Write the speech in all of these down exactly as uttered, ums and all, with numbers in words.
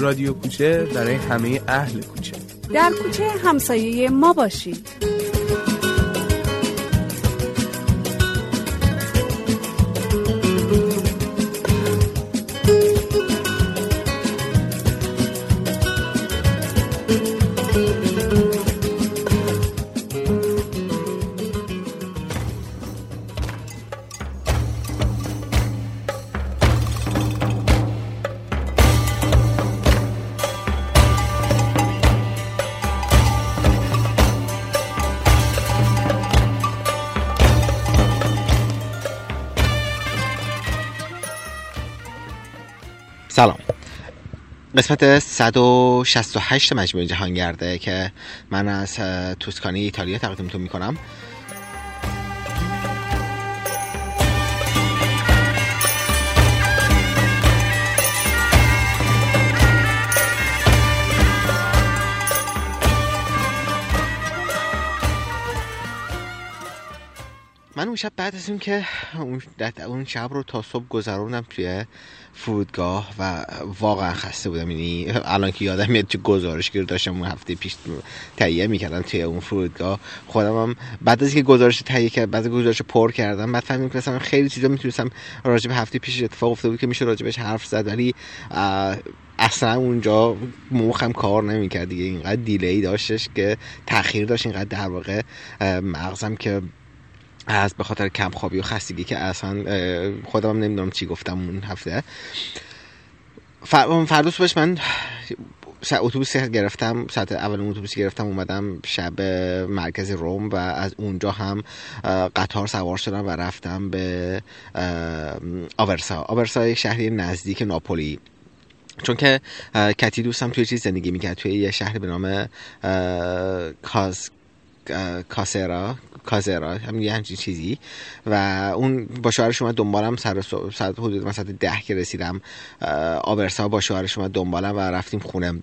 رادیو کوچه برای همه اهل کوچه. در کوچه همسایه ما باشید. سلام، قسمت صد و شصت و هشت مجموعه جهانگرده که من از توسکانی ایتالیا تقدیمتون میکنم. من اون شب بعد از این که اون شب رو تا صبح گذروندم توی فرودگاه و واقعا خسته بودم. یعنی الان که یادم میاد چه گزارشگیر داشتم اون هفته پیش تهیه میکردم توی اون فرودگاه. خودم هم بعد از که گزارش تهیه کردم، بعد از گزارش پر کردم، بعد فهمیدم که مثلا خیلی چیزا میتونستم راجب هفته پیش اتفاق افتاده بود که میشه راجبش حرف زد، ولی اصلا اونجا مخم کار نمیکرد دیگه. اینقدر دیلی داشتش که تاخیر داشت، اینقدر در واقع مغزم که از به خاطر کم خوابی و خستگی که اصلا خودم نمیدونم چی گفتم اون هفته. فردا صبحش من اتوبوس گرفتم، ساعت اول اتوبوس گرفتم، اومدم شب مرکز رم و از اونجا هم قطار سوار شدم و رفتم به آورسا. آورسا یک شهری نزدیک ناپولی، چون که کتی دوستم توی چیز زندگی میکرد، توی یه شهر به نام کاز کاسرا کازرا هم یه همچین چیزی، و اون با شوهرش اومد دنبالم. سر ساعت حدود مثلا ده که رسیدم آورسا با شوهرش اومد دنبالم و رفتیم خونه.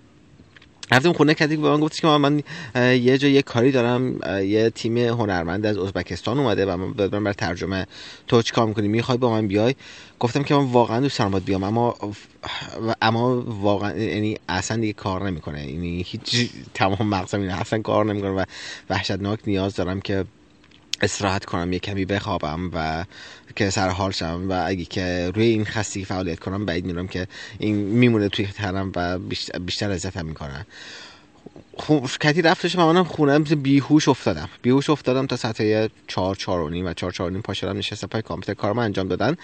رفتیم خونه کسی به من گفتش که من یه جا یه کاری دارم، یه تیم هنرمند از ازبکستان اومده و من دادم برای ترجمه، تو چیکار می‌کنی، می‌خوای با من بیای؟ گفتم که من واقعا دوست دارم باید بیام، اما اما واقعا یعنی اصلا دیگه کار نمی‌کنه، یعنی هیچ تمام مغزم این اصلا کار نمی‌کنه و وحشتناک نیاز دارم که استراحت کنم، یه کمی بخوابم و که سر حال شم، و اگه که روی این خستگی فعالیت کنم بعید میدونم که این میمونه توی تنم و بیشتر اذیتم میکنه. خب کتی رفتش و منم خونم بیهوش افتادم بیهوش افتادم تا ساعت چهار چهار و نیم و چهار چهار و نیم پا شدم نشستم پای کامپیوتر کارم انجام دادن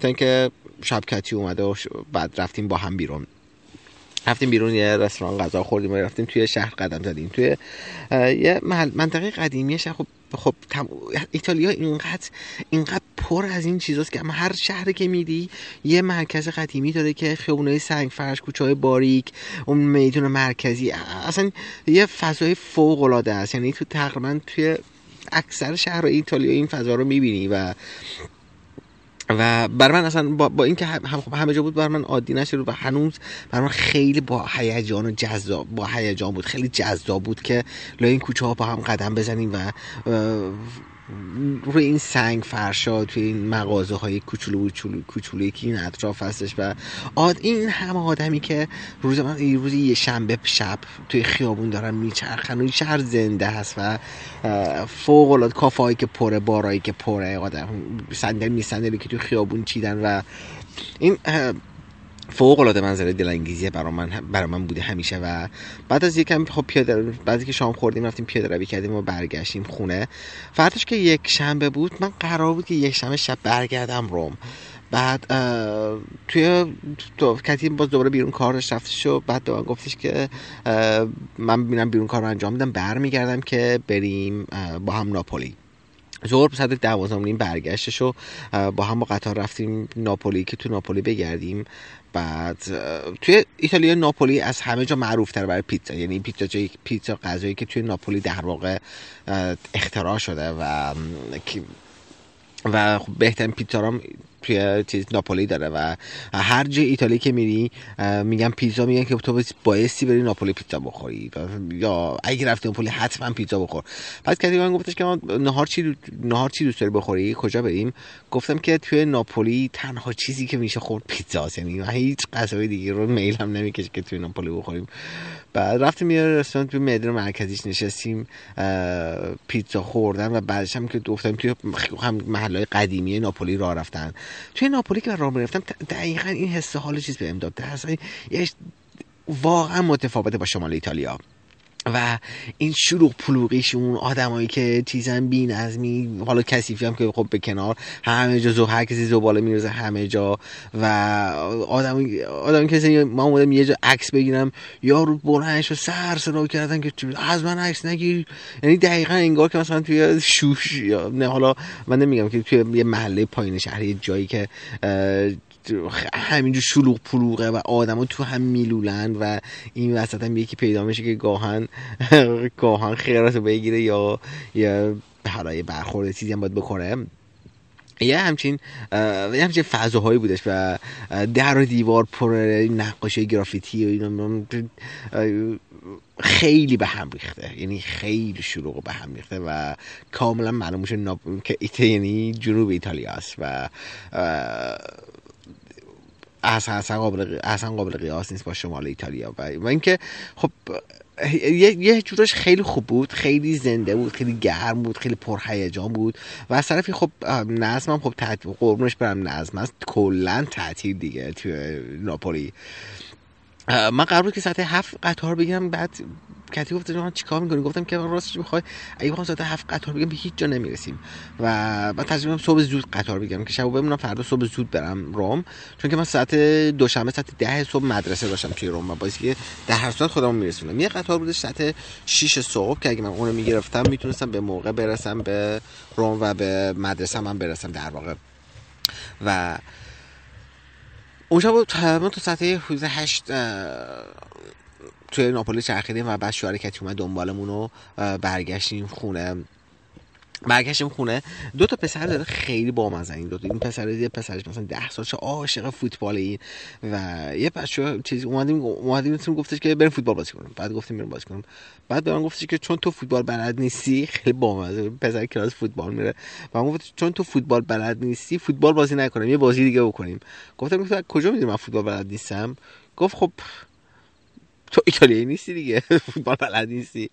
تا اینکه شب کتی اومده و بعد رفتیم با هم بیرون. رفتیم بیرون یه رستوران غذا خوردیم و رفتیم توی شهر قدم زدیم، توی یه محل منطقه قدیمی شهر. خب خب ایتالیا اینقدر اینقدر پر از این چیزاست که هر شهری که میری یه مرکز قدیمی داره که خیابونای سنگفرش، کوچه‌های باریک، اون میدون مرکزی، اصلا یه فضای فوق‌العاده است. یعنی تو تقریبا توی اکثر شهرهای ایتالیا این فضا رو می‌بینی و و بر من اصلا با, با اینکه هم همه جا بود بر من عادی نشد و هنوز بر من خیلی با هیجان و جذاب با هیجان بود. خیلی جذاب بود که لای این کوچه ها با هم قدم بزنیم و روی این سنگ فرشا توی این مغازه های کوچولو کوچولویی که این اطراف هستش و آد این همه آدمی که روز من این روز یه شنبه شب توی خیابون دارن میچرخن و این شهر زنده هست و فوق العاده کافه‌هایی که پره، بارایی که پره، آدم صندلی میسندلی که توی خیابون چیدن و این فوق العاده منظره دلانگیزی برای من برای من بوده همیشه. و بعد از یکم خب پیاده بعضی که شام خوردیم رفتیم پیاده روی کردیم و برگشتیم خونه. فرداش که یک شنبه بود من قرار بود که یک شنبه شب برگردم رم، بعد توی تو کتیم باز دوباره بیرون کار داشت رفتش و بعد دوباره گفتش که من ببینم بیرون کار رو انجام میدم برمیگردم که بریم با هم ناپولی. ظهر ساعت دوازده نیم برگشتش و با هم با قطار رفتیم ناپولی که تو ناپولی بگردیم. بعد توی ایتالیا ناپولی از همه جا معروف تر برای پیتزا، یعنی پیتزا جایی پیتزا غذایی که توی ناپولی در واقع اختراع شده و و بهترین پیتزا هم توی چیز ناپولی داره و هر جای ایتالیا که میری میگن پیتزا، میگن که تو بایستی بری ناپولی پیتزا بخوری، یا اگه رفتی ناپولی حتما پیتزا بخور. بعد کسی من گفتش که من نهار چی نهار چی دوست داری بخوری، کجا بریم؟ گفتم که توی ناپولی تنها چیزی که میشه خورد پیتزاست، یعنی هیچ غذای دیگه رو میل هم نمیکشه که توی ناپولی بخوریم. بعد رفتیم یه رستوران توی مدرن مرکزیش نشستیم پیتزا خوردن و بعدش هم که گفتم توی هم محلهای قدیمی ناپولی راه رفتن. توی ناپولی که راه رفتم دقیقاً این حس حال چیز به امداد درسای واقعا متفاوته با شمال ایتالیا و این شلوغ پلوغیشون، آدمایی که چیزن بی‌نظمی، حالا کثیفی هم که خب به کنار، همه جا زو هر کسی زباله میریزه همه جا و آدم آدم کسی ما اومدم یه جا عکس بگیرم، یارو بلندشو سر صدا کردن که از من عکس نگیر، یعنی دقیقاً انگار که مثلا توی شوش یا نه، حالا من نمیگم که توی یه محله پایین شهر، یه جایی که همینجور شلوغ پلوغه و آدما تو هم میلولن و این وسط هم یکی پیدا میشه که گاهن گاهن خیراتو بگیره یا یا برای برخورد چیزی هم باید بکنه. یه همچین یه همچین فضاهایی بودش و در و دیوار پر نقاشی گرافیتی و اینا خیلی به هم ریخته، یعنی خیلی شلوغ به هم ریخته و کاملا معلوم میشه ناب... که ایت یعنی جنوب ایتالیا است و اصلا قابل اصلا قابل قیاس نیست با شمال ایتالیا. و اینکه خب یه یه جورش خیلی خوب بود، خیلی زنده بود، خیلی گرم بود، خیلی پرهیجان بود و از طرفی خب نظمم خب تعطیل، قربونش برم نظم است کلا تعطیل دیگه توی ناپولی. من قرار بود که ساعت هفت قطار بگیرم، بعد کتی گفت من چیکار می‌کنی؟ گفتم که من راستش می‌خوام اگه بخوام ساعت هفت قطار بگیرم به هیچ جا نمی‌رسیم و من تصمیمم صبح زود قطار بگیرم که شب بمونم فردا صبح زود برم رم، چون که من ساعت دوشنبه ساعت ده صبح مدرسه داشتم توی رم و باعث که در هر صورت خودمو می‌رسونم. یه قطار بودش ساعت شش صبح که اگه من اون رو می‌گرفتم میتونستم به موقع برسم به رم و به مدرسه من برسم در واقع. و اون شب من تو ساعت هشت توی ناپولی چرخیدیم و بعد شوهر کتی اومد دنبالمون و برگشتیم خونه. برگشتیم خونه دو تا پسر داره خیلی بامزه، این دو تا این پسر یه پسرش مثلا ده سالشه عاشق فوتبال این و یه بچه چیز اومدیم اومدیم بهتون گفتش که بریم فوتبال بازی کنیم، بعد گفتیم بریم بازی کنیم، بعد به من گفتش که چون تو فوتبال بلد نیستی، خیلی بامزه پسر کلاس فوتبال میره، و من گفتم چون تو فوتبال بلد نیستی فوتبال بازی نکنیم، یه بازی دیگه بکنیم. گفتم گفتم کجا میدونم من فوتبال بلد نیستم؟ گفت خب تو ایتالیایی نیستی دیگه، فوتبال بلد نیستی.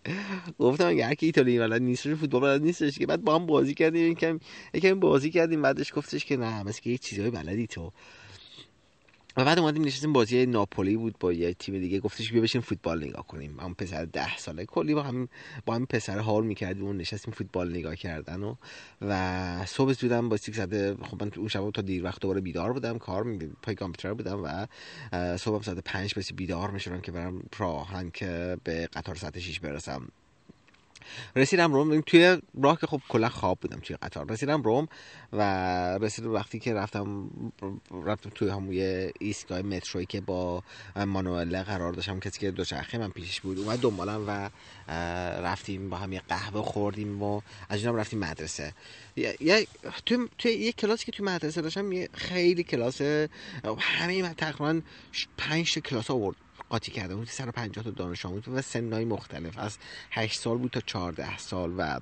گفتم اگه هر کی ایتالیایی بلد نیستش فوتبال بلد نیستش که. بعد با هم بازی کردیم، یکم یکم بازی کردیم، بعدش گفتش که نه مثلا که یه چیزای بلدی تو. و بعد اومدیم نشستیم، بازی ناپولی بود با یه تیم دیگه، گفتش بیا بشین فوتبال نگاه کنیم. اون پسر ده ساله کلی با هم با هم پسر حال می‌کردیم و نشستیم فوتبال نگاه کردن و و صبح زودم با سیک زده. خب من اون شب تا دیر وقت دوباره بیدار بودم، کار می پای کامپیوتر بودم و صبحم ساعت پنج بس بیدار می‌شدم که برم راهن که به قطار ساعت شش برسم. رسیدم رم، توی راه که خب کلا خواب بودم توی قطار. رسیدم رم و رسیدم وقتی که رفتم رفتم توی همون یه ایستگاه مترویی که با مانوئل قرار داشتم، کسی که دوچرخه من پیشش بود اومد دنبالم و رفتیم با هم یه قهوه خوردیم و از اونم رفتیم مدرسه. یه توی توی یه کلاسی که توی مدرسه داشتم، یه خیلی کلاس همه تقریبا پنج تا کلاس آورد قاطی کرده بود، سر پنجاه تا دانش آموز و سنای مختلف از هشت سال بود تا چهارده سال و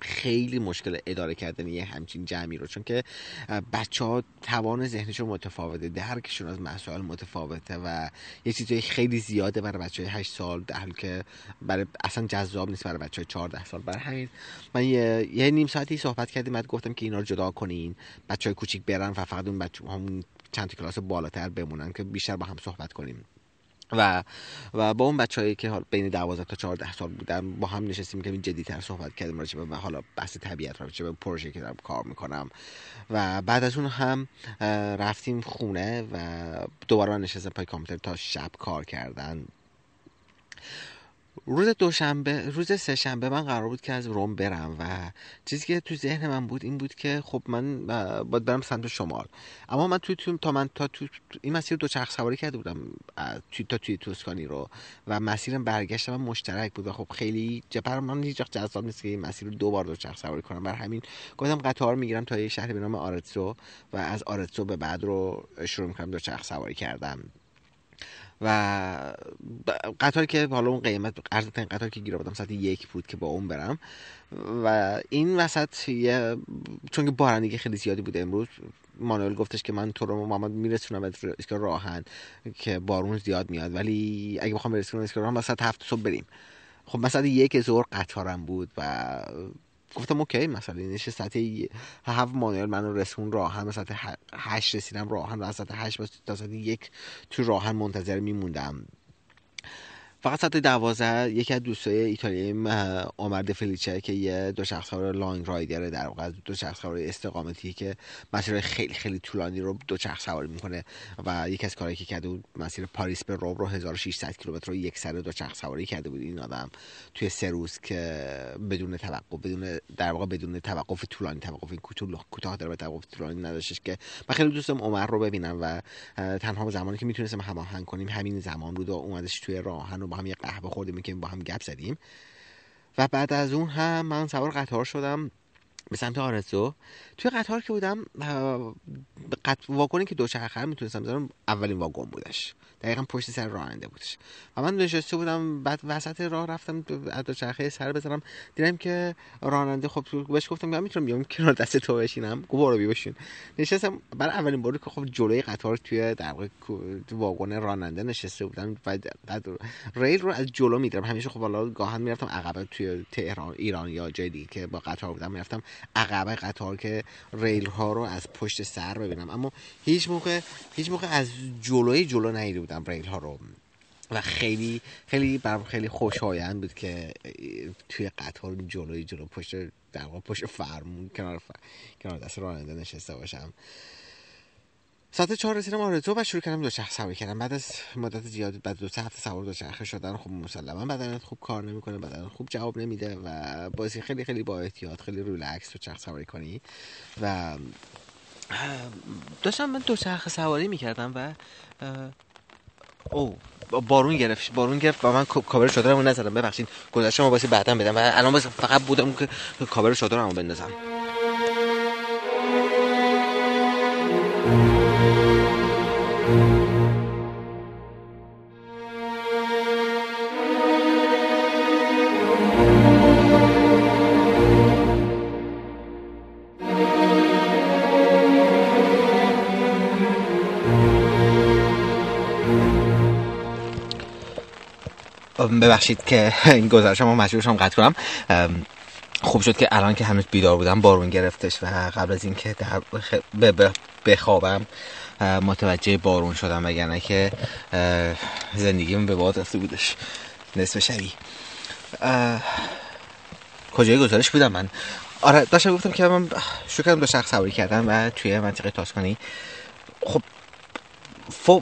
خیلی مشکل اداره کردن یه همچین جمعی رو، چون که بچه‌ها توان ذهنشون متفاوته، درکشون از مسائل متفاوته و یه چیزای خیلی زیاده برای بچه‌های هشت سال، در حالی که برای اصلا جذاب نیست برای بچه‌های چهارده سال. برای همین من یه, یه نیم ساعتی صحبت کردیم، بعد گفتم که اینا رو جدا کنین، بچه‌های کوچیک برن و فقط اون بچه‌هامون چند تا کلاس بالاتر بمونن که بیشتر با هم صحبت کنیم. و و با اون بچه‌هایی که بین دوازده تا چهارده سال بودن با هم نشستیم که جدی‌تر صحبت کردیم راجع به حالا بحث طبیعت، راجع به پروژه‌ای که دارم کار می‌کنم. و بعد از اون هم رفتیم خونه و دوباره نشستم پای کامپیوتر تا شب کار کردن. روز دوشنبه روز سه‌شنبه من قرار بود که از رم برم و چیزی که تو ذهن من بود این بود که خب من باید برم سمت شمال، اما من توی تو تا من تا تو این مسیر دوچرخه سواری کرده بودم توی تا توی توسکانی رو و مسیرم برگشت من مشترک بود و خب خیلی جبر من هیچ وقت جذاب نیست که این مسیر رو دوبار دوچرخه سواری کنم. بر همین گفتم قطار میگیرم تا یه شهر به نام آورسا و از آورسا به بعد رو شروع می‌کنم دوچرخه سواری کردم و قطار که حالا اون قیمت ارزش ترین قطار که گیر آوردم ساعت یک بود که با اون برم و این وسط یه چون که بارندگی خیلی زیادی بود امروز مانوئل گفتش که من تو رو محمد میرسونم اسکار راهن که بارون زیاد میاد، ولی اگه بخوام برسونم اسکار راهن مثلا هفت صبح بریم. خب مثلا یک ظهر قطارم بود و گفتم اوکی مثلا اینش ساعت هفت مانوئل منو رسون راهن، مثلا ساعت هشت رسیدم راهن و ساعت هشت تا ساعت یک تو راهن منتظر میموندم. فقط ساعت دوازده یکی از دوستای ایتالیایی آمرده فلیچه که یه دوچرخه سوار لانگ رایدر در واقع دوچرخه سوار استقامتی که مسیر خیلی خیلی طولانی رو دوچرخه سواری میکنه و یکی از کارهایی که کرده بود مسیر پاریس به رم رو هزار و ششصد کیلومتر رو یک سره دوچرخه سواری کرده بود این آدم توی سه روز که بدون توقف بدون در واقع بدون توقف طولانی توقف کوتاه کوتاه در واقع توقف طولانی نداشتش که من خیلی دوستم عمر رو ببینم و تنها زمانی که میتونستم هماهنگ کنیم همین زمان بود و اومدش توی راهن با هم یه قهوه خوردیم که با هم گپ زدیم و بعد از اون هم من سوار قطار شدم به سمت آورسا. توی قطار که بودم واگونی که دوچرخه میتونستم بذارم اولین واگون بودش، دقیقاً پشت سر راننده بودش و من نشسته بودم. بعد وسط راه رفتم دوچرخه سر بذارم دیدم که راننده خب بهش گفتم من میتونم بیام کنار دست تو بشینم، گفت برو بیا بشین. نشستم برای اولین بار که خب جلوی قطار توی در واقع واگن راننده نشسته بودم و ریل رو از جلو می‌دیدم. همیشه خب والا گاهن میرفتم عقب توی تهران ایران یا جای دیگه که با قطار بودم میرفتم عقب قطار که ریل ها رو از پشت سر ببینم، اما هیچ موقع هیچ موقع از جلوی جلو ندیده بودم ریل ها رو و خیلی خیلی برام خیلی خوشایند بود که توی قطار جلوی جلو پشت در واقع پشت فرمون کنار فر... کنار دست راننده نشسته باشم. ساعت چهار رسیدم آورسا و شروع کردم دوچرخه سواری کردم. بعد از مدت زیاد بعد دو هفته سوار دوچرخه شدن خب مسلما بدنت خوب کار نمیکنه، بدنت خوب جواب نمیده و بازی خیلی خیلی با احتیاط خیلی ریلکس دوچرخه سواری کنی و داشتم من دوچرخه سواری میکردم و او بارون گرفت بارون گرفت و من کاور چادرمو نذارم ببخشید گذاشتم ما واسه بعدم بدم و الان واسه فقط بودم که کاور چادرمو بندازم. ببخشید که این گزارشم رو مجبورشم قطع کنم. خوب شد که الان که هنوز بیدار بودم بارون گرفتش و قبل از این که بخوابم متوجه بارون شدم، وگرنه که زندگیم به باد رفته بودش نصف شبی. کجای گزارش بودم من؟ آره داشتم گفتم که من شروع کردم دوچرخه سواری کردم و توی منطقه توسکانی خب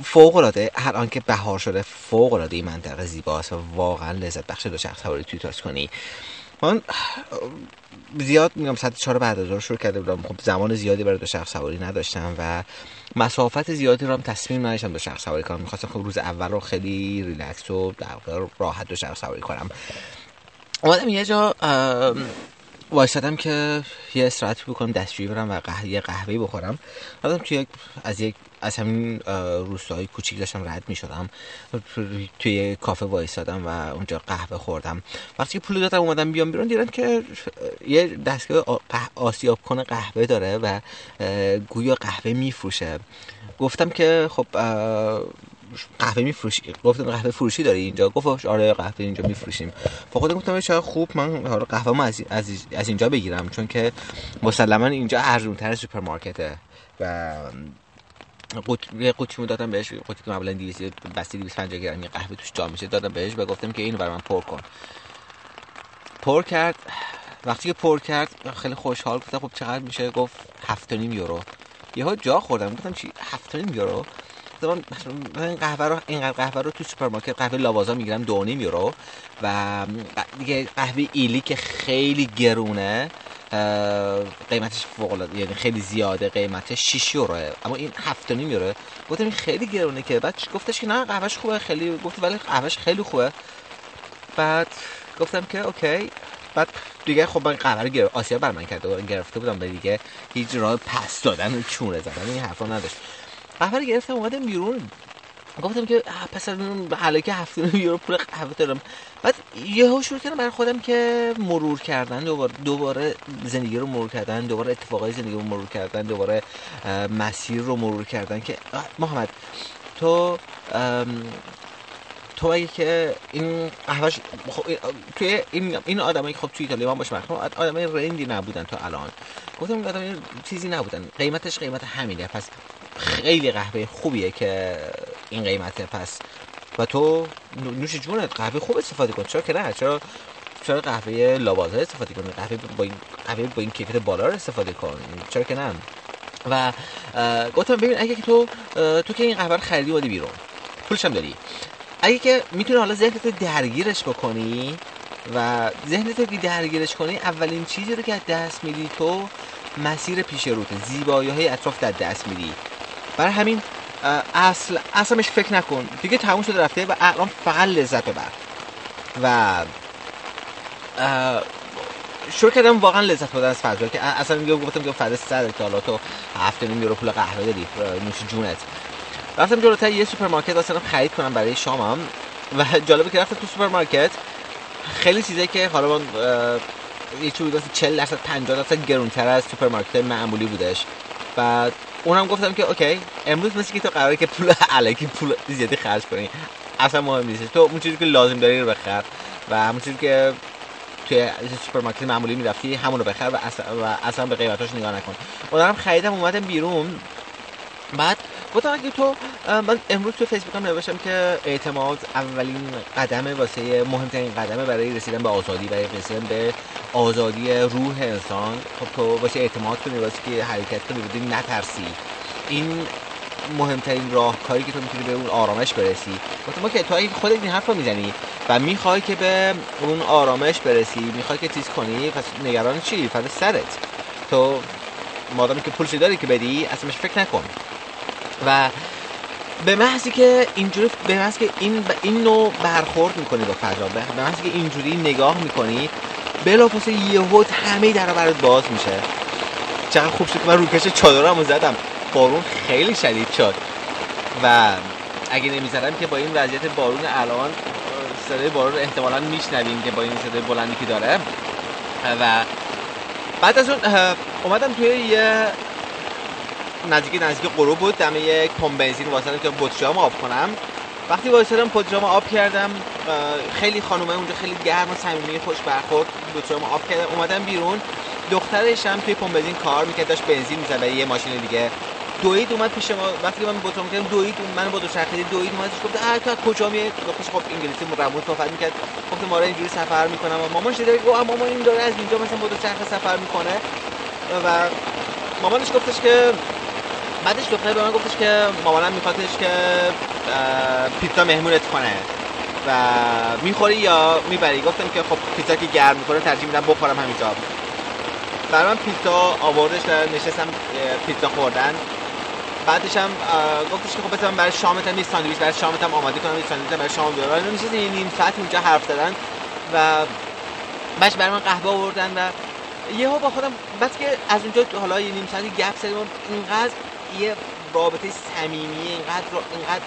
فوق العاده هر آن که بهار شده فوق العاده این منطقه زیباست و واقعا لذت بخش دوچرخه سواری توی توسکانی. من زیاد میگم ساعت چهار بعد از ظهر شروع کرده بودم، خب زمان زیادی برای دوچرخه سواری نداشتم و مسافت زیادی رو هم تصمیم نداشتم دوچرخه سواری کنم. میخواستم خب روز اول رو خیلی ریلکس و در راحت دوچرخه سواری کنم. اومدم یه جا وایسادم که یه استراحت بکنم، دستشویی برم و قهوه قهوه‌ای بخورم. رفتم توی یک از یک از همین روستاهای کوچیک داشتم رد می‌شدم، توی کافه وایسادم و اونجا قهوه خوردم. وقتی پول دادم اومدم بیام بیرون دیدم که یه دستگاه آسیاب کن قهوه داره و گویا قهوه میفروشه. گفتم که خب قهوه میفروشی؟ گفتم قهوه فروشی داری اینجا؟ گفت آره قهوه اینجا میفروشیم. فقط گفتم چه خوب من حالا قهوه‌مو از از از اینجا بگیرم چون که مسلما اینجا ارزان‌تر از سوپرمارکته و قطعه قطعه دادم بهش. قطعه معمولا دویست بسته دویست و پنجاه گرمی قهوه توش جا میشه دادم بهش و گفتم که اینو برام پر کن. پر کرد. وقتی که پر کرد خیلی خوشحال گفتم خب چقدر میشه؟ گفت هفت و نیم یورو. یهو جا خوردم گفتم چی هفت و نیم یورو؟ بختوان من قهوه رو اینقدر قهوه رو تو سوپرمارکت قهوه لاوازا میگیرم دو و نیم یورو و دیگه قهوه ایلی که خیلی گرونه قیمتش فوق العاده یعنی خیلی زیاده قیمتش شش یورو اما این هفت و نیم یورو گفتم این خیلی گرونه که بعد گفتش که نه قهوهش خوبه خیلی گفت ولی قهوهش خیلی خوبه بعد گفتم که اوکی بعد دیگه خب من قهوه رو گرفت آسیا بر من کرده گرفته بودم به دیگه هیچ راه پس دادن و چونه زدن این حرفا نداشت قهوه رو گرفتم اومدم بیرون گفتم که پس از اون هلاکه هفت یورو پول قهوه دارم بعد یهو شروع کردم برای خودم که مرور کردن دوباره دوباره زندگی رو مرور کردن دوباره اتفاقای زندگی رو مرور کردن دوباره مسیر رو مرور کردن که محمد تو تو اگه که این قهوهش خب توی این این آدمایی که خب توی ایتالیا من باش مخم آدمای رندی نبودن تا الان گفتم آدمای چیزی نبودن قیمتش قیمت همینه پس خیلی قهوه خوبیه که این قیمته پس و تو نوش جونت قهوه خوب استفاده کن چرا که نه چرا چرا قهوه لاوازا استفاده کن قهوه با این قهوه با این کیفیت بالا رو استفاده کن چرا که نه و گفتم ببین اگه که تو تو که این قهوه رو خریدی اومدی بیرون پولش هم داری اگه که میتونی حالا ذهنتو درگیرش بکنی و ذهنتو که درگیرش کنی اولین چیزی رو که از دست میدی تو مسیر پیش روت زیبایی‌های اطراف در دست میدی برای همین اصل اصلا مش فکر نکن دیگه تموم شده رفته و الان فقط لذت ببر و شروع کردم واقعا لذت بردن از فضا که اصلا میگم گفتم که فضا صد تا حالا تو هفت و نیم یورو پول قهوه دادی نوش جونت رفتم جلوتر یه سوپرمارکت واسه خرید کنم برای شامم و جالبه که رفتم تو سوپرمارکت خیلی چیزایی که حالا من یه چیزی واسه چهل درصد پنجاه درصد گرونتر از سوپرمارکت معمولی بودش بعد اونم گفتم که اوکی امروز مثل که تو قراره که پول الکی پول زیادی خرج کنی اصلا مهم نیست تو اون چیزی که لازم داری رو بخر و همون چیزی که توی سوپرمارکت معمولی می‌رفتی همون رو بخر و اصلا, و اصلا به قیمتاش نگاه نکن اونم خریدم اومدم بیرون بعد گفتم که تو من امروز تو فیسبوکم نوشتم که اعتماد اولین قدمه واسه مهمترین قدمه برای رسیدن به آزادی برای رسیدن به آزادی روح انسان خب تو واسه اعتماد کنی واسه که حرکت کنی بدونی نترسی این مهمترین راهکاری که تو میتونی به اون آرامش برسی گفتم که تو اگه خودت این حرفو میزنی و میخوای که به اون آرامش برسی میخوای که چیز کنی پس نگران چی فدا سرت تو مادامی که پولش داری که بدی اصلا مش فکر نکن و به محضی که اینجوری به محضی که این این نوع برخورد میکنی با فضا به محضی که اینجوری نگاه میکنی بلافاصله یهو همه درا برات باز میشه چقدر خوب شد که من روکش چادرمو زدم بارون خیلی شدید شد و اگه نمیزدم که با این وضعیت بارون الان صدای بارون احتمالاً میشنویم که با این صدای بلندی که داره و بعد از اون اومدم توی یه نزدیک نزدیک غروب بود دم یک پمپ بنزین واسطه که بطریام آب کنم وقتی وایسادم بطریام آب کردم خیلی خانومه اونجا خیلی گرم و صمیمی خوش برخورد بطریام آب کردم اومدم بیرون دخترش هم توی پمپ بنزین کار می‌کرد داشت بنزین می‌زد برای یه ماشین دیگه دوید اومد پیش ما وقتی من بطریام کردم دوید من با دوچرخه دوید اومدش گفت آ تو کجا میای گفتش خب انگلیسی مرموز صحبت می‌کرد گفتم ما را اینجوری سفر می‌کنم و مامان شده گفت آ مامان این داره از اینجا مثلا با دوچرخه سفر می‌کنه و مامانش گفتش که بعدش دختر به من گفتش که مامانم میخوادش که پیتزا مهمونت کنه و میخوری یا میبری گفتم که خب پیتزا که گرم میکنه ترجیح میدم بخورم همینجا برای من پیتزا آوردش نشستم پیتزا خوردن بعدش هم گفتش که خب بذار من برای شامت هم یه ساندویچ برای شامت هم آماده کنم یه ساندویچ برای شام بیارم نشستم یه نیم ساعت اونجا حرف زدن و بعدش برای من قهوه آوردن و یهو با خودم بعد که از اونجا حالا یه نیم ساعتی گپ زدیم اینقدر یه رابطه صمیمی اینقدر اینقدر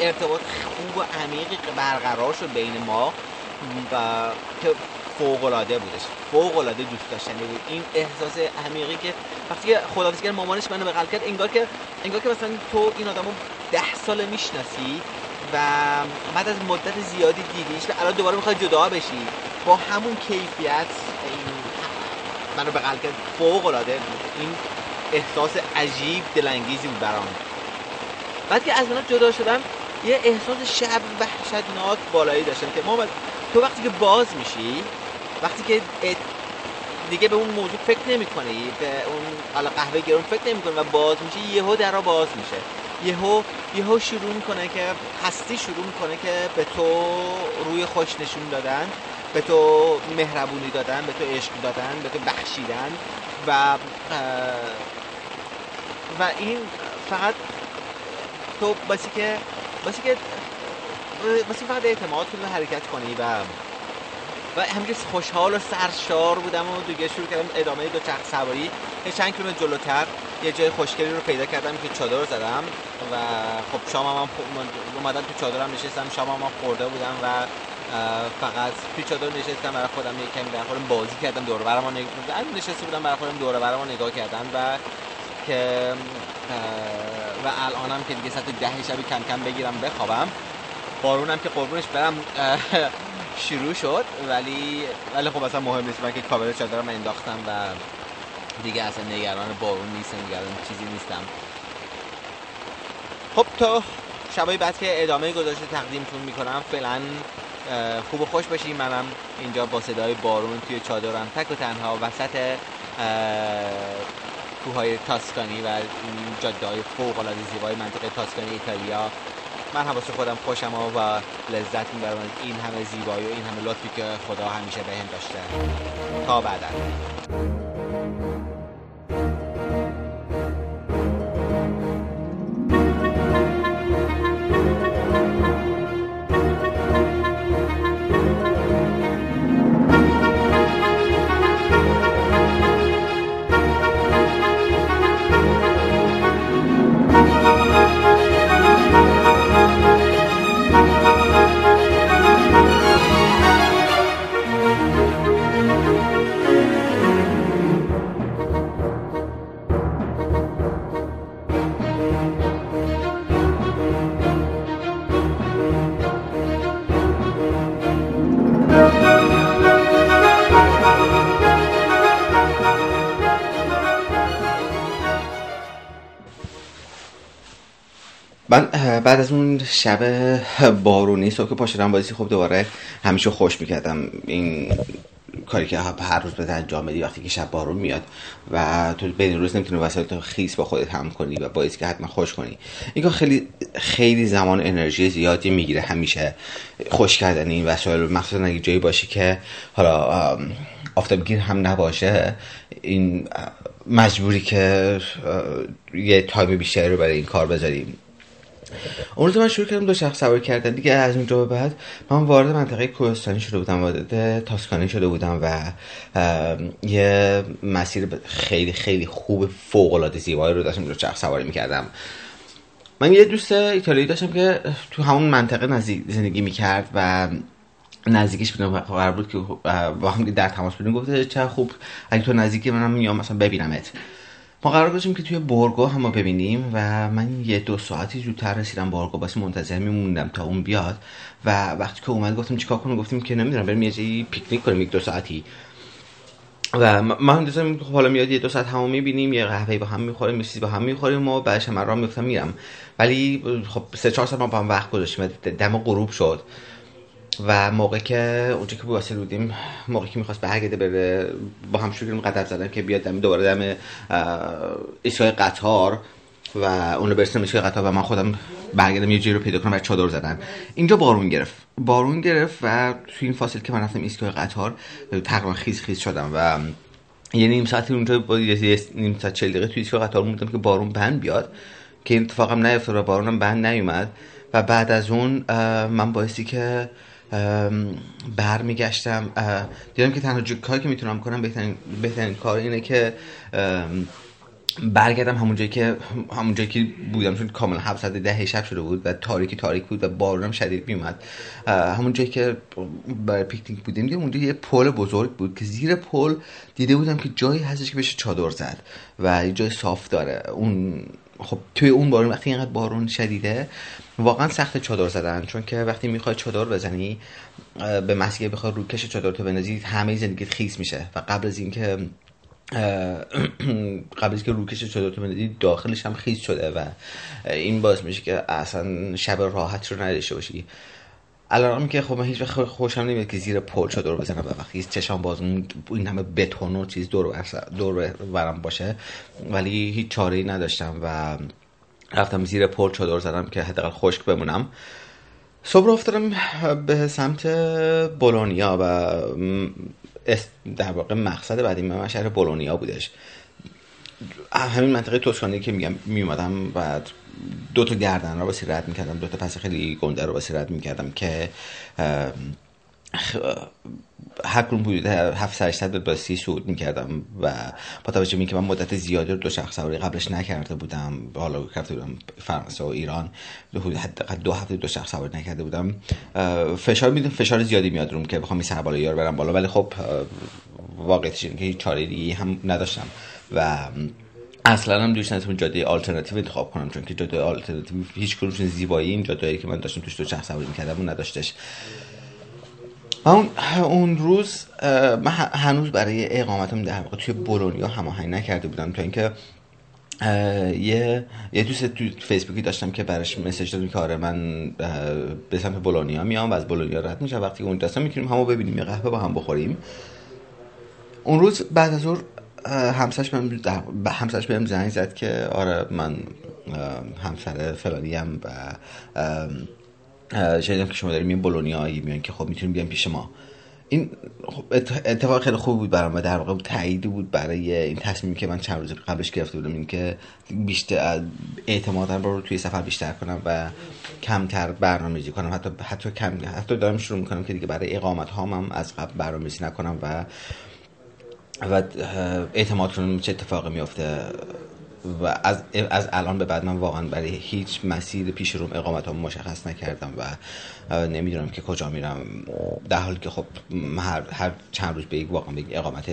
ارتباط خوب و عمیقی برقرار شد بین ما و که فوق‌العاده بودش فوق‌العاده دوست داشتنی بود این احساس عمیقی که وقتی که خداحافظی کرد مامانش منو بغل کرد انگار که انگار که مثلا تو این آدمو ده سال میشناسی و بعد از مدت زیادی دیدیش و الان دوباره میخوای جدا بشی با همون کیفیت منو بغل کرد فوق‌العاده بود این احساس عجیب دلانگیزی بود برام بعد که از اونا جدا شدم یه احساس شب وحشتناک بالایی داشتم که محمد تو وقتی که باز میشی وقتی که دیگه به اون موضوع فکر نمی کنی به اون قهوه گرون فکر نمی کنی و باز میشی یهو درا باز میشه یهو یهو شروع میکنه که هستی شروع میکنه که به تو روی خوش نشون دادن، به تو مهربونی دادن، به تو عشق دادن، به تو بخشیدن و و این فقط تو باسی که باسی که باسی فقط اعتماد کنی و حرکت کنی و و همینجور خوشحال و سرشار بودم و دیگه شروع کردم ادامه دوچرخه سواری. چند کیلومتر جلوتر یه جای خوشگلی رو پیدا کردم که چادر زدم و خب شامم هم اومدم تو چادرم نشستم، شامم هم خورده بودم و فقط تو چادر نشستم برای خودم یکم در خودم بازی کردم، دور و برم نگاه کردم، نشسته بودم برای خودم دور و برم نگاه کردم و که و الانم که دیگه ساعت ده شب کم کم بگیرم بخوابم. بارونم که قربونش برم شروع شد ولی ولی خب اصلا مهم نیست، من که کابل چادرم انداختم و دیگه اصلا نگران بارون نیستم، نگران چیزی نیستم. خب تا شبای بعد که ادامه گذاشته تقدیمتون میکنم. فعلا خوب و خوش باشی. منم اینجا با صدای بارون توی چادرم تک و تنها وسط کوههای توسکانی و جاده‌های فوق‌العاده زیبای منطقه توسکانی ایتالیا من حواس خودم خوشم و لذت میبرم از این همه زیبایی و این همه لطفی که خدا همیشه به هم داشته. تا بعدا. من بعد از اون شب بارونی صبح که پا شدم بازی خب دوباره همیشه خوش میکردم. این کاری که هر روز بهت انجام بدی وقتی که شب بارون میاد و تو بین روز نمیتونی وسایلتو خیس با خودت هم کنی و باعث که حتما خوش کنی، این کار خیلی خیلی زمان انرژی زیادی میگیره همیشه خوش کردن این وسایل، مخصوصا اگه جایی باشه که حالا آفتابگیر هم نباشه. این مجبوری که یه تایم بیشتری رو برای این کار بذاریم. اون روز من شروع کردم دوچرخه سواری کردن دیگه. از اونجا به بعد من وارد منطقه کوهستانی شده بودم، وارد توسکانی شده بودم و یه مسیر خیلی خیلی خوب فوق‌العاده زیبایی رو داشتم دوچرخه سواری می‌کردم. من یه دوست ایتالیایی داشتم که تو همون منطقه نزدیک زندگی می‌کرد و نزدیکش بودم، قرار بود که با هم در تماس بودیم. گفت چه خوب اگه تو نزدیکی منم میام مثلا ببینمت. ما قرار گذاشتیم که توی بورگو هم ببینیم و من یه دو ساعتی زودتر رسیدم بورگو، بس منتظر میموندم تا اون بیاد و وقتی که اومد گفتم چیکار کنم، گفتیم که نمیدونم بریم یه جایی پیکنیک کنیم یک دو ساعتی و ما هم گفتم خب حالا میاد یه دو ساعت هم میبینیم، یه قهوه‌ای با هم میخوریم، یه چیزی با هم میخوریم و بعدش هم راه میافتم میرم. ولی خب سه چهار ساعت ما با هم وقت گذاشتیم. دم غروب شد و موقع که اونجا که بواسطه بودیم، موقعی که می‌خواست به برگرده بره با هم شروع کردیم قدم زدن که بیاد دوباره دم ایستگاه قطار و اون رو برسیم ایستگاه قطار و من خودم برگردم یه جایی رو پیدا کنم برای چادر زدن. اینجا بارون گرفت بارون گرفت و تو این فاصله که من رفتم ایستگاه قطار تقریبا خیس خیس شدم و یه نیم ساعتی اونجا با یه نیم ساعت چهل دقیقه تو ایستگاه قطار موندم که بارون بند بیاد، که اتفاقا نیفتاد و بارونم بند نیومد. و بعد از اون من بایستی که بر میگشتم دیدم که تنها کاری که میتونم کنم، بهترین بهترین کار اینه که برگردم همون جایی که همون جایی که بودم، چون کاملا هفت ساعت ده شب شده بود و تاریکی تاریک بود و بارونم شدید میومد. همون جایی که برای پیکنیک بودیم دیدم اونجا یه پل بزرگ بود که زیر پل دیده بودم که جایی هستش که بشه چادر زد و یه جای صاف داره. اون خب توی اون بارون وقتی اینقدر بارون شدیده واقعا سخت چادر زدن، چون که وقتی میخوای چادر بزنی به مسیح بخوای رو کش چادر تو بندازی همه زندگیت خیس میشه و قبل از اینکه قبل از که رو کش چادر تو بندازی داخلش هم خیس شده و این باعث میشه که اصلا شب راحت رو نداشته باشی. علاوه که خب من هیچ وقت خوشم نمیاد که زیر پل چادر بزنم و وقتی چشام باز این همه بتون و چیز دور و دور برم باشه، ولی هیچ چاره‌ای نداشتم و رفتم زیر پل چادر زدم که حداقل خشک بمونم. صبح افتادم به سمت بولونیا و در واقع مقصد بعدی من شهر بولونیا بودش، همین منطقه توسکانی که میگم میومدم و دو تا گردن رو بسی رد میکردم، دو تا پس خیلی گنده رو بسی رد میکردم که هر کنون بودید هفت سرشتت با سی سعود میکردم و با توجه این که من مدت زیادی رو دوچرخه سواری قبلش نکرده بودم، حالا رفته بودم فرانسه و ایران حداقل دو هفته دوچرخه سواری نکرده بودم، فشار میدم فشار زیادی میاد روم که بخوام این سر بالا یار برم بالا، ولی خب واقعیتش اینه که چاره دیگه هم نداشتم و اصلا هم دوست نداشتم جاده آلترناتیو انتخاب کنم، چون که جاده آلترناتیو هیچ کدومشون زیبایی این جاده‌ای که من داشتم توش دوچرخه سواری میکردم اون نداشتش. اون اون روز من هنوز برای اقامتم در واقع توی بولونیا هماهنگ نکرده بودم، تا اینکه یه یه دوست تو فیسبوکی داشتم که براش مسیج دادم که آره من به سمت بولونیا میام و از بولونیا رد میشم، وقتی اون دستا میتونیم همو ببینیم یه قهوه با هم بخوریم. اون روز بعد از ظهر همسرش به همسرش بهم زنگ زد که آره من همسر فلانیم و شنیدم که شما داریم یه بولونیایی میان که خب میتونیم بیام پیش ما. این اتفاق خیلی خوب بود برام و در واقع تایید بود برای این تصمیمی که من چند روز قبلش گرفته بودم، این که بیشتر اعتمادم رو توی سفر بیشتر کنم و کمتر برنامه‌ریزی کنم، حتی حتی کم حتی دارم شروع میکنم که دیگه برای اقامت هامم از قبل برنامه‌ریزی نکنم و و اعتماد کنم چه اتفاقی میفته و از از الان به بعد من واقعا برای هیچ مسیر پیش روم اقامتام مشخص نکردم و نمیدونم که کجا میرم، در حالی که خب هر هر چند روز به یک واقعا به یک اقامت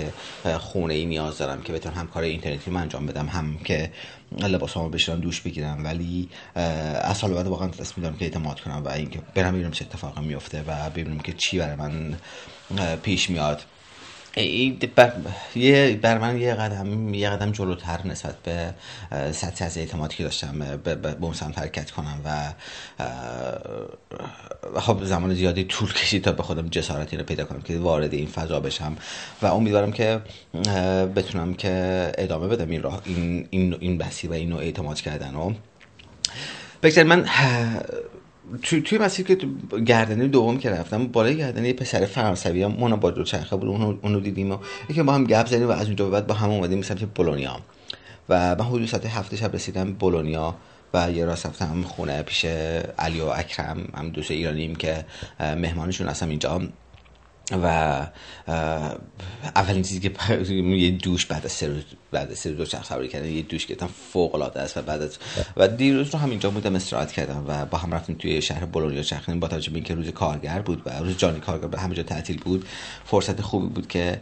خونه ای نیاز دارم که بتونم هم کار اینترنتی رو انجام بدم، هم که لباسامو بشورم دوش بگیرم، ولی از سال بعد واقعا تصمیم میدونم که اعتماد کنم و اینکه برم ببینم چه اتفاقی میفته و ببینم که چی برای من پیش میاد. بر... یه بر من یه قدم یه قدم جلوتر نسبت به سطح از اعتمادی که داشتم به به اون سمت حرکت کنم و خب زمان زیادی طول کشید تا به خودم جسارتی رو پیدا کنم که وارد این فضا بشم و امیدوارم که بتونم که ادامه بدم این راه این این این بحثی و اینو اعتماد کردن و بگذار. من توی توی مسیر که گردنه دوم که رفتم بالای گردنه یه پسر فرانسوی هم اون با دوچرخه بود، اونو اونو دیدیم و یکی با هم گپ زدیم و از اونجا به بعد با هم اومدیم سمت بولونیا و من حدود ساعت هفت شب رسیدم بولونیا و یه راست رفتم خونه پیش علی و اکرم، هم دوست ایرانیم که مهمانشون هستم اینجا و اولین چیزی که پر... یه دوش بعد از سه روز بعد از سه روز دوچرخه سواری کردن یه دوش گرفتم فوق العاده است و بعد از... و دیروز رو همینجا بودم استراحت کردم و با هم رفتیم توی شهر بولونیا چرخیدیم. با توجه به اینکه روز کارگر بود و روز جانی کارگر همه جا تعطیل بود، فرصت خوبی بود که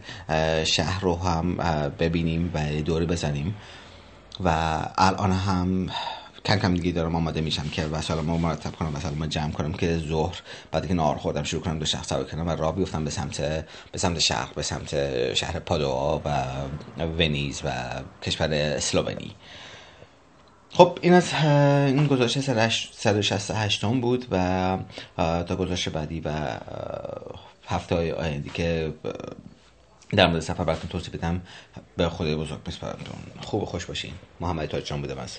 شهر رو هم ببینیم و دوری بزنیم و الان هم کم کم دیگه دارم آماده میشم که وسایلمو مرتب کنم، وسایلمو جمع کنم که ظهر بعد که نهار خوردم شروع کنم دوچرخه سواری کردن و راه بیفتم به سمت به سمت شهر به سمت شهر پادوا و ونیز و کشور اسلوونی. خب این از این گزارش صد و شصت و هشت بود و تا گزارش بعدی و هفته‌های آینده که در مورد سفر براتون توضیح بدم به خدای بزرگ میسپارمتون. خوب و خوش باشین. محمد تاجیان بودم از